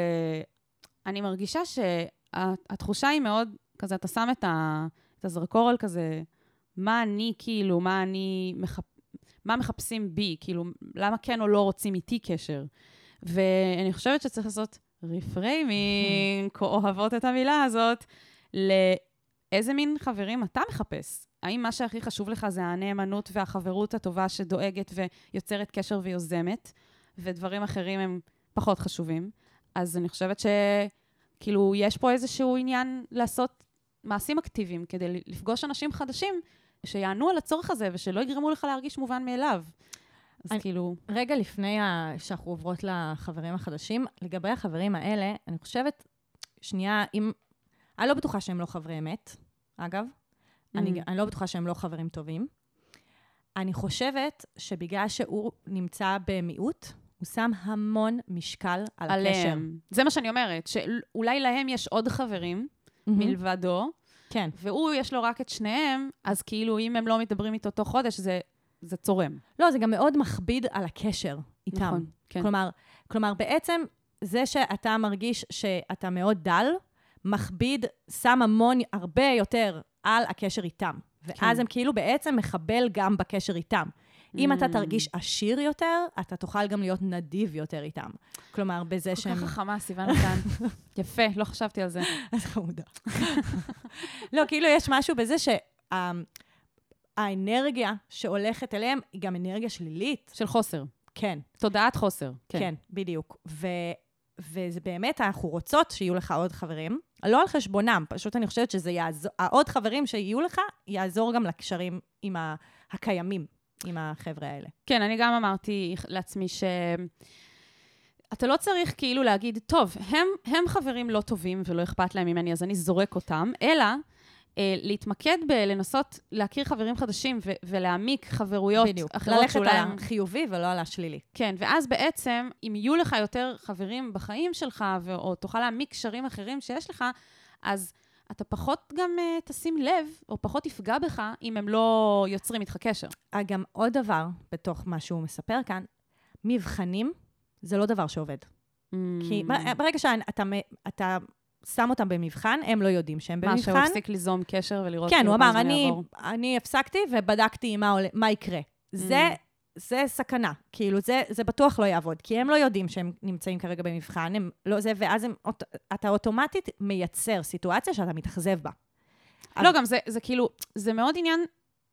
אני מרגישה שהתחושה היא מאוד, כזה אתה שם את הזרקור על כזה, מה אני כאילו, מה מחפשים בי, כאילו, למה כן או לא רוצים איתי קשר. ואני חושבת שצריך לעשות רפריימינג, או אוהבות את המילה הזאת, לאיזה מין חברים אתה מחפש? האם מה שהכי חשוב לך זה הנאמנות והחברות הטובה שדואגת ויוצרת קשר ויוזמת, ודברים אחרים הם פחות חשובים? אז אני חושבת שכאילו יש פה איזשהו עניין לעשות מעשים אקטיביים, כדי לפגוש אנשים חדשים שיענו על הצורך הזה, ושלא יגרמו לך להרגיש מובן מאליו. אז כאילו... רגע לפני שאנחנו עוברות לחברים החדשים, לגבי החברים האלה, אני חושבת, שנייה, אם... אני לא בטוחה שהם לא חברי אמת, אגב. אני לא בטוחה שהם לא חברים טובים. אני חושבת שבגלל שהוא נמצא במיעוט, הוא שם המון משקל על הקשר. זה מה שאני אומרת, שאולי להם יש עוד חברים מלבדו, כן. והוא יש לו רק את שניהם, אז כאילו אם הם לא מדברים איתו תוך חודש, זה צורם. לא, זה גם מאוד מכביד על הקשר איתם. נכון, כן. כלומר, בעצם זה שאתה מרגיש שאתה מאוד דל, מכביד, שם המון הרבה יותר על הקשר איתם. ואז הם כאילו בעצם מחבל גם בקשר איתם. אם אתה תרגיש עשיר יותר, אתה תוכל גם להיות נדיב יותר איתם. כלומר, בזה שהם... כל כך חכמה, סיוון נתן. יפה, לא חשבתי על זה. אז חמודה. לא, כאילו יש משהו בזה האנרגיה שהולכת אליהם היא גם אנרגיה שלילית. של חוסר. כן. תודעת חוסר. כן, כן בדיוק. וזה באמת, אנחנו רוצות שיהיו לך עוד חברים, לא על חשבונם, פשוט אני חושבת שזה יעזור, העוד חברים שיהיו לך, יעזור גם לקשרים עם הקיימים, עם החבר'ה האלה. כן, אני גם אמרתי לעצמי ש... אתה לא צריך כאילו להגיד, טוב, הם חברים לא טובים ולא אכפת להם ממני, אז אני זורק אותם, אלא... להתמקד בלנסות להכיר חברים חדשים ולהעמיק חברויות אחרות שאולי... ללכת על החיובי ולא על השלילי. כן, ואז בעצם, אם יהיו לך יותר חברים בחיים שלך, או תוכל להעמיק קשרים אחרים שיש לך, אז אתה פחות גם תשים לב, או פחות תפגע בך, אם הם לא יוצרים איתך קשר. גם עוד דבר, בתוך מה שהוא מספר כאן, מבחנים זה לא דבר שעובד. כי ברגע שאתה... שם אותם במבחן, הם לא יודעים שהם במבחן. מה, שהוא הפסיק ליזום קשר ולראות... כן, הוא אמר, אני הפסקתי ובדקתי מה יקרה. זה סכנה. כאילו, זה בטוח לא יעבוד, כי הם לא יודעים שהם נמצאים כרגע במבחן, ואז אתה אוטומטית מייצר סיטואציה שאתה מתחזב בה. לא, גם זה כאילו, זה מאוד עניין...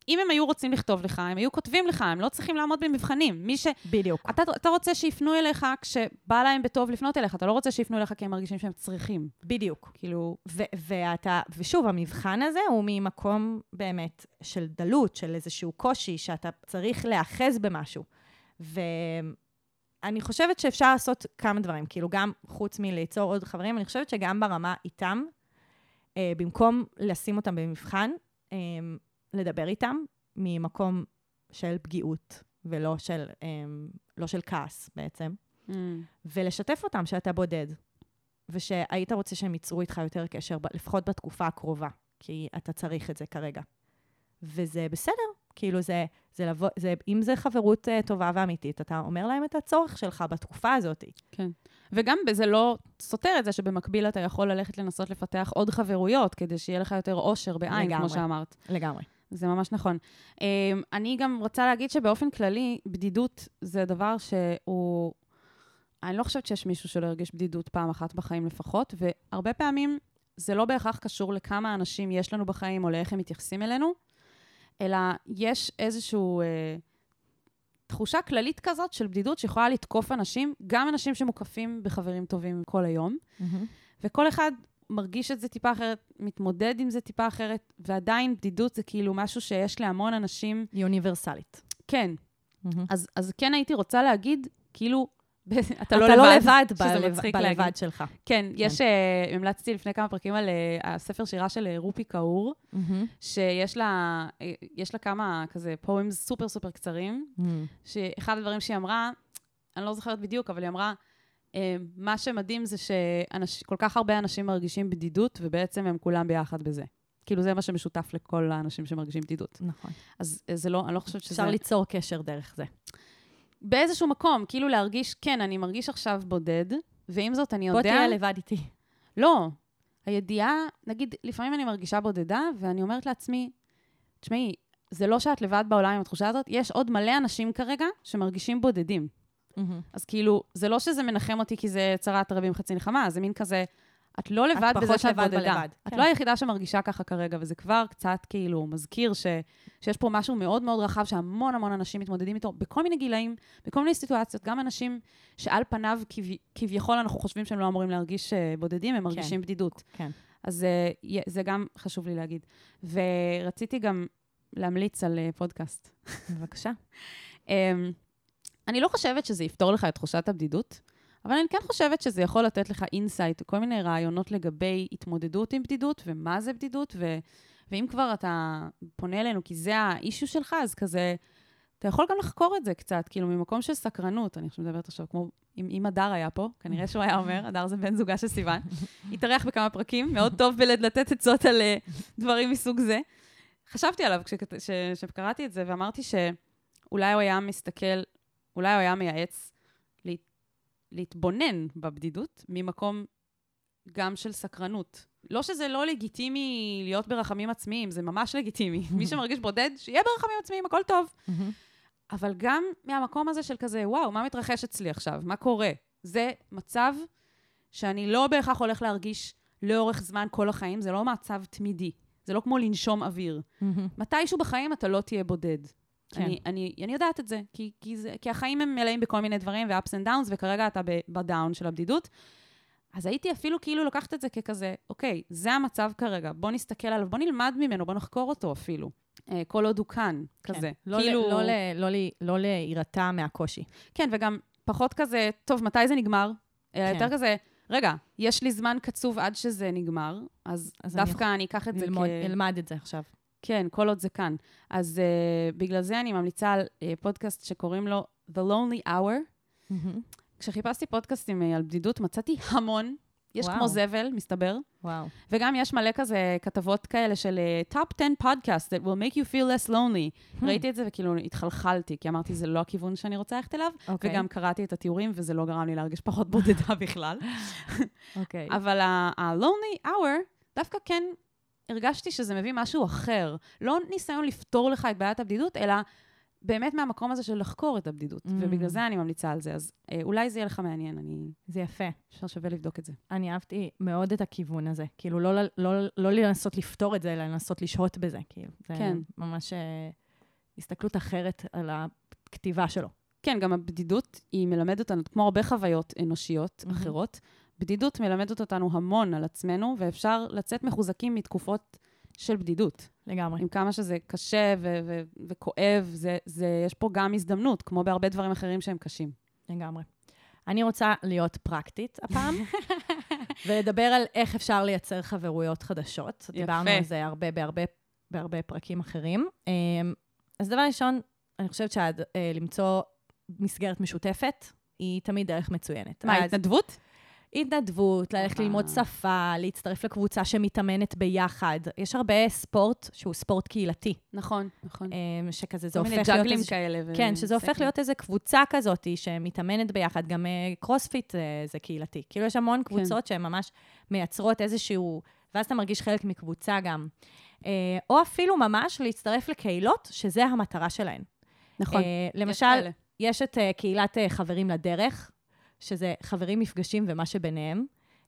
אם הם היו רוצים לכתוב לך, הם היו כותבים לך, הם לא צריכים לעמוד במבחנים. בדיוק. אתה רוצה שיפנו אליך כשבא להם בטוב לפנות אליך, אתה לא רוצה שיפנו אליך כי הם מרגישים שהם צריכים. בדיוק. כאילו, ושוב, המבחן הזה הוא ממקום באמת של דלות, של איזשהו קושי, שאתה צריך לאחז במשהו. ואני חושבת שאפשר לעשות כמה דברים, כאילו גם חוץ מליצור עוד חברים, אני חושבת שגם ברמה איתם, במקום לשים אותם במבחן, לדבר איתם ממקום של פגיעות, ולא של, לא של כעס בעצם. ולשתף אותם שאתה בודד, ושהיית רוצה שהם ייצרו איתך יותר קשר, לפחות בתקופה הקרובה, כי אתה צריך את זה כרגע. וזה בסדר, כאילו אם זה חברות טובה ואמיתית, אתה אומר להם את הצורך שלך בתקופה הזאת. כן. וגם בזה לא סותר את זה שבמקביל אתה יכול ללכת לנסות לפתח עוד חברויות, כדי שיהיה לך יותר עושר בעין, כמו שאמרת. לגמרי. זה ממש נכון. אני גם רוצה להגיד שבאופן כללי, בדידות זה דבר שהוא... אני לא חושבת שיש מישהו שלא הרגיש בדידות פעם אחת בחיים לפחות, והרבה פעמים זה לא בהכרח קשור לכמה אנשים יש לנו בחיים, או לאיך הם מתייחסים אלינו, אלא יש איזשהו... תחושה כללית כזאת של בדידות שיכולה לתקוף אנשים, גם אנשים שמוקפים בחברים טובים כל היום, וכל אחד מרגיש את זה טיפה אחרת, מתמודד עם זה טיפה אחרת, ועדיין בדידות זה כאילו משהו שיש להמון אנשים... היא אוניברסלית. כן. אז כן הייתי רוצה להגיד, כאילו, אתה לא לבד בלבד שלך. כן, יש, המלצתי לפני כמה פרקים על הספר שירה של רופי קאור, שיש לה כמה כזה פואמס סופר סופר קצרים, שאחד הדברים שהיא אמרה, אני לא זוכרת בדיוק, אבל היא אמרה, מה שמדהים זה שכל כך הרבה אנשים מרגישים בדידות, ובעצם הם כולם ביחד בזה. כאילו זה מה שמשותף לכל האנשים שמרגישים בדידות. נכון. אז זה לא, אני לא חושבת שזה... אפשר ליצור קשר דרך זה. באיזשהו מקום, כאילו להרגיש, כן, אני מרגיש עכשיו בודד, ועם זאת אני יודע... בוא תהיה לבד איתי. לא. הידיעה, נגיד, לפעמים אני מרגישה בודדה, ואני אומרת לעצמי, תשמעי, זה לא שאת לבד בעולם עם התחושה הזאת, יש עוד מלא אנשים כרגע שמרגישים בודדים. אז כאילו, זה לא שזה מנחם אותי כי זה צרת רבים חצי נחמה, זה מין כזה, את לא לבד בזה שאת בודדה. את לא היחידה שמרגישה ככה כרגע, וזה כבר קצת כאילו מזכיר שיש פה משהו מאוד מאוד רחב שהמון המון אנשים מתמודדים איתו, בכל מיני גילאים, בכל מיני סיטואציות, גם אנשים שעל פניו כביכול אנחנו חושבים שהם לא אמורים להרגיש בודדים, הם מרגישים בדידות. אז זה גם חשוב לי להגיד. ורציתי גם להמליץ על פודקאסט. בבקשה. אני לא חושבת שזה יפתור לך את תחושת הבדידות, אבל אני כן חושבת שזה יכול לתת לך אינסייט, כל מיני רעיונות לגבי התמודדות עם בדידות, ומה זה בדידות, ואם כבר אתה פונה אלינו, כי זה האישו שלך, אז כזה, אתה יכול גם לחקור את זה קצת, כאילו ממקום של סקרנות, אני חושב מדברת עכשיו, כמו אם הדר היה פה, כנראה שהוא היה אומר, הדר זה בן זוגה של סיוון, התארח בכמה פרקים, מאוד טוב בלתת עצות על דברים מסוג זה. חשבתי עליו כשקראתי את זה, ואמרתי שאולי הוא היה מסתכל, אולי הוא היה מייעץ להתבונן בבדידות ממקום גם של סקרנות. לא שזה לא לגיטימי להיות ברחמים עצמיים, זה ממש לגיטימי. מי שמרגיש בודד, שיהיה ברחמים עצמיים, הכל טוב. אבל גם מהמקום הזה של כזה, וואו, מה מתרחש אצלי עכשיו? מה קורה? זה מצב שאני לא בהכרח הולך להרגיש לאורך זמן כל החיים, זה לא מצב תמידי. זה לא כמו לנשום אוויר. מתישהו בחיים אתה לא תהיה בודד. אני יודעת את זה, כי החיים הם מלאים בכל מיני דברים, ו-ups and downs, וכרגע אתה בדאון של הבדידות. אז הייתי אפילו כאילו לוקחת את זה ככזה, אוקיי, זה המצב כרגע, בוא נסתכל עליו, בוא נלמד ממנו, בוא נחקור אותו אפילו. כל עוד הוא כאן, כזה. לא להירתע מהקושי. כן, וגם פחות כזה, טוב, מתי זה נגמר? יותר כזה, רגע, יש לי זמן קצוב עד שזה נגמר, אז דווקא אני אקח את זה אלמד את זה עכשיו. כן, כל עוד זה כאן. אז בגלל זה אני ממליצה על פודקאסט שקוראים לו The Lonely Hour. כשחיפשתי פודקאסטים על בדידות, מצאתי המון. יש כמו זבל, מסתבר. וגם יש מלא כזה כתבות כאלה של Top 10 Podcasts that will make you feel less lonely. ראיתי את זה וכאילו התחלחלתי, כי אמרתי, זה לא הכיוון שאני רוצה ללכת אליו, וגם קראתי את התיאורים, וזה לא גרם לי להרגיש פחות בודדה בכלל. אבל ה-Lonely Hour דווקא כן... הרגשתי שזה מביא משהו אחר. לא ניסיון לפתור לך את בעיית הבדידות, אלא באמת מהמקום הזה של לחקור את הבדידות. ובגלל זה אני ממליצה על זה. אז אולי זה יהיה לך מעניין. זה יפה. אפשר שווה לבדוק את זה. אני אהבתי מאוד את הכיוון הזה. כאילו, לא לנסות לפתור את זה, אלא לנסות לשהות בזה. זה ממש הסתכלות אחרת על הכתיבה שלו. כן, גם הבדידות היא מלמדת אותנו, כמו הרבה חוויות אנושיות אחרות, בדידות מלמדת אותנו המון על עצמנו, ואפשר לצאת מחוזקים מתקופות של בדידות. לגמרי. עם כמה שזה קשה וכואב, יש פה גם הזדמנות, כמו בהרבה דברים אחרים שהם קשים. לגמרי. אני רוצה להיות פרקטית הפעם, ולדבר על איך אפשר לייצר חברויות חדשות. יפה. דיברנו על זה בהרבה פרקים אחרים. אז דבר ראשון, אני חושבת שלמצוא מסגרת משותפת, היא תמיד דרך מצוינת. מה, התנדבות? התנדבות, ללכת ללמוד שפה, להצטרף לקבוצה שמתאמנת ביחד. יש הרבה ספורט שהוא ספורט קהילתי. נכון, נכון. שכזה זה הופך להיות... כל מיני ג'אגלים כאלה. כן, שזה הופך להיות איזו קבוצה כזאת שמתאמנת ביחד. גם קרוספיט זה קהילתי. כאילו יש המון קבוצות שהן ממש מייצרות איזשהו... ואז אתה מרגיש חלק מקבוצה גם. או אפילו ממש להצטרף לקהילות, שזה המטרה שלהן. נכון. למשל, יש את קהילת חברים לדרך, שזה חברים מפגשים ומה שביניהם.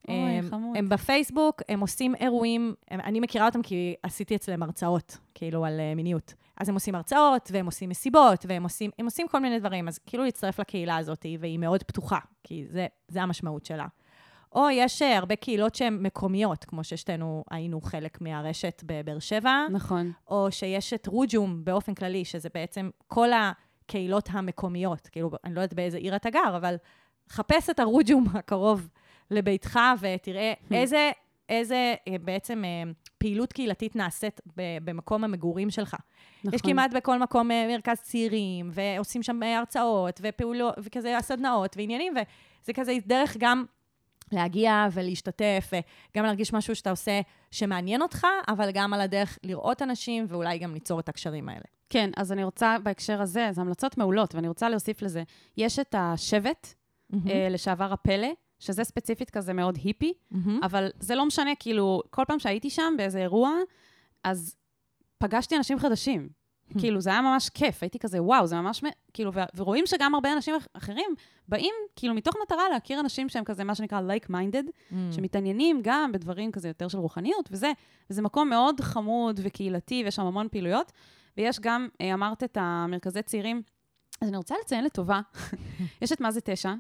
הם בפייסבוק, הם עושים אירועים, אני מכירה אותם כי עשיתי אצלם הרצאות, כאילו על מיניות. אז הם עושים הרצאות, והם עושים מסיבות, והם עושים כל מיני דברים, אז כאילו להצטרף לקהילה הזאת, והיא מאוד פתוחה, כי זה המשמעות שלה. או יש הרבה קהילות שהן מקומיות, כמו ששתנו היינו חלק מהרשת בבאר שבע. נכון. או שיש את רוג'ום באופן כללי, שזה בעצם כל הקהילות המקומיות, כאילו אני לא יודעת באיזה עיר אתה גר, אבל חפש את הרוג'ום הקרוב לביתך, ותראה איזה בעצם פעילות קהילתית נעשית במקום המגורים שלך. נכון. יש כמעט בכל מקום מרכז צעירים, ועושים שם הרצאות, ופעולות, וכזה הסדנאות, ועניינים, וזה כזה דרך גם להגיע ולהשתתף, וגם להרגיש משהו שאתה עושה שמעניין אותך, אבל גם על הדרך לראות אנשים, ואולי גם ליצור את הקשרים האלה. כן, אז אני רוצה בהקשר הזה, זה המלצות מעולות, ואני רוצה להוסיף לזה. יש את השבט, לשעבר הפלא, שזה ספציפית כזה מאוד היפי, אבל זה לא משנה, כאילו, כל פעם שהייתי שם באיזה אירוע, אז פגשתי אנשים חדשים. כאילו, זה היה ממש כיף, הייתי כזה, וואו, זה ממש, כאילו, ורואים שגם הרבה אנשים אחרים באים, כאילו, מתוך מטרה להכיר אנשים שהם כזה, מה שנקרא like-minded, שמתעניינים גם בדברים כזה יותר של רוחניות, וזה מקום מאוד חמוד וקהילתי, ויש שם המון פעילויות, ויש גם, אמרת את המרכזי צעירים, אז אני רוצה לציין לטובה. יש את מזא"ה 9,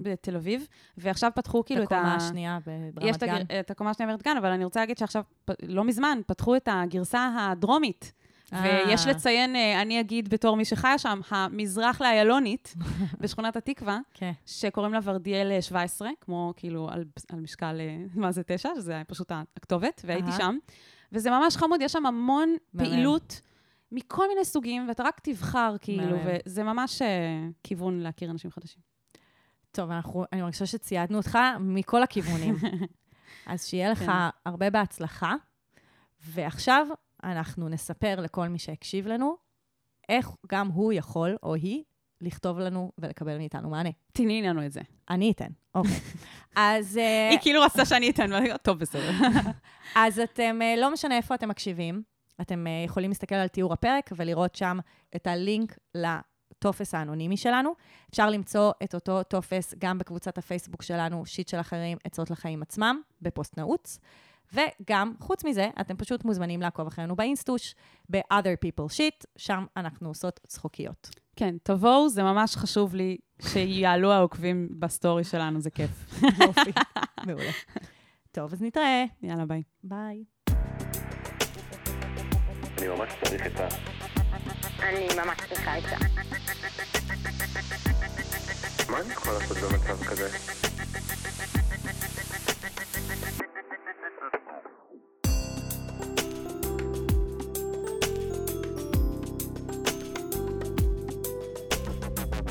בתל אביב, ועכשיו פתחו כאילו את הקומה השנייה ברמת גן. יש את הקומה השנייה ברמת גן, אבל אני רוצה להגיד שעכשיו, לא מזמן, פתחו את הגרסה הדרומית, ויש לציין, אני אגיד בתור מי שחיה שם, המזרח לאיילונית, בשכונת התקווה, שקוראים לה ורדיאל 17, כמו כאילו על משקל מזא"ה 9, שזה פשוט הכתובת, והייתי שם, וזה ממש חמוד, יש שם המון פעילות, מכל מיני סוגים, ואתה רק תבחר, כאילו, וזה ממש כיוון להכיר אנשים חדשים. טוב, אני מרגישה שציידנו אותך מכל הכיוונים. אז שיהיה לך הרבה בהצלחה, ועכשיו אנחנו נספר לכל מי שהקשיב לנו, איך גם הוא יכול, או היא, לכתוב לנו ולקבל מאיתנו מענה. תני לנו את זה. אני אתן, אוקיי. אז... היא כאילו עשה שאני אתן, טוב, בסדר. אז אתם, לא משנה איפה אתם מקשיבים, אתם יכולים להסתכל על תיאור הפרק ולראות שם את הלינק לטופס האנונימי שלנו. אפשר למצוא את אותו טופס גם בקבוצת הפייסבוק שלנו, שיט של אחרים, עצות לחיים עצמם, בפוסט נעוץ. וגם, חוץ מזה, אתם פשוט מוזמנים לעקוב אחרינו באינסטוש, ב-Other People Shit, שם אנחנו עושות צחוקיות. כן, תבואו, זה ממש חשוב לי שיעלו העוקבים בסטורי שלנו, זה כיף. יופי, מעולה. טוב, אז נתראה. יאללה, ביי. ביי. אני ממש צריך את ה... אני ממש צריכה את ה... מה אני יכולה לעשות במצב כזה?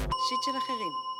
שיט של אחרים.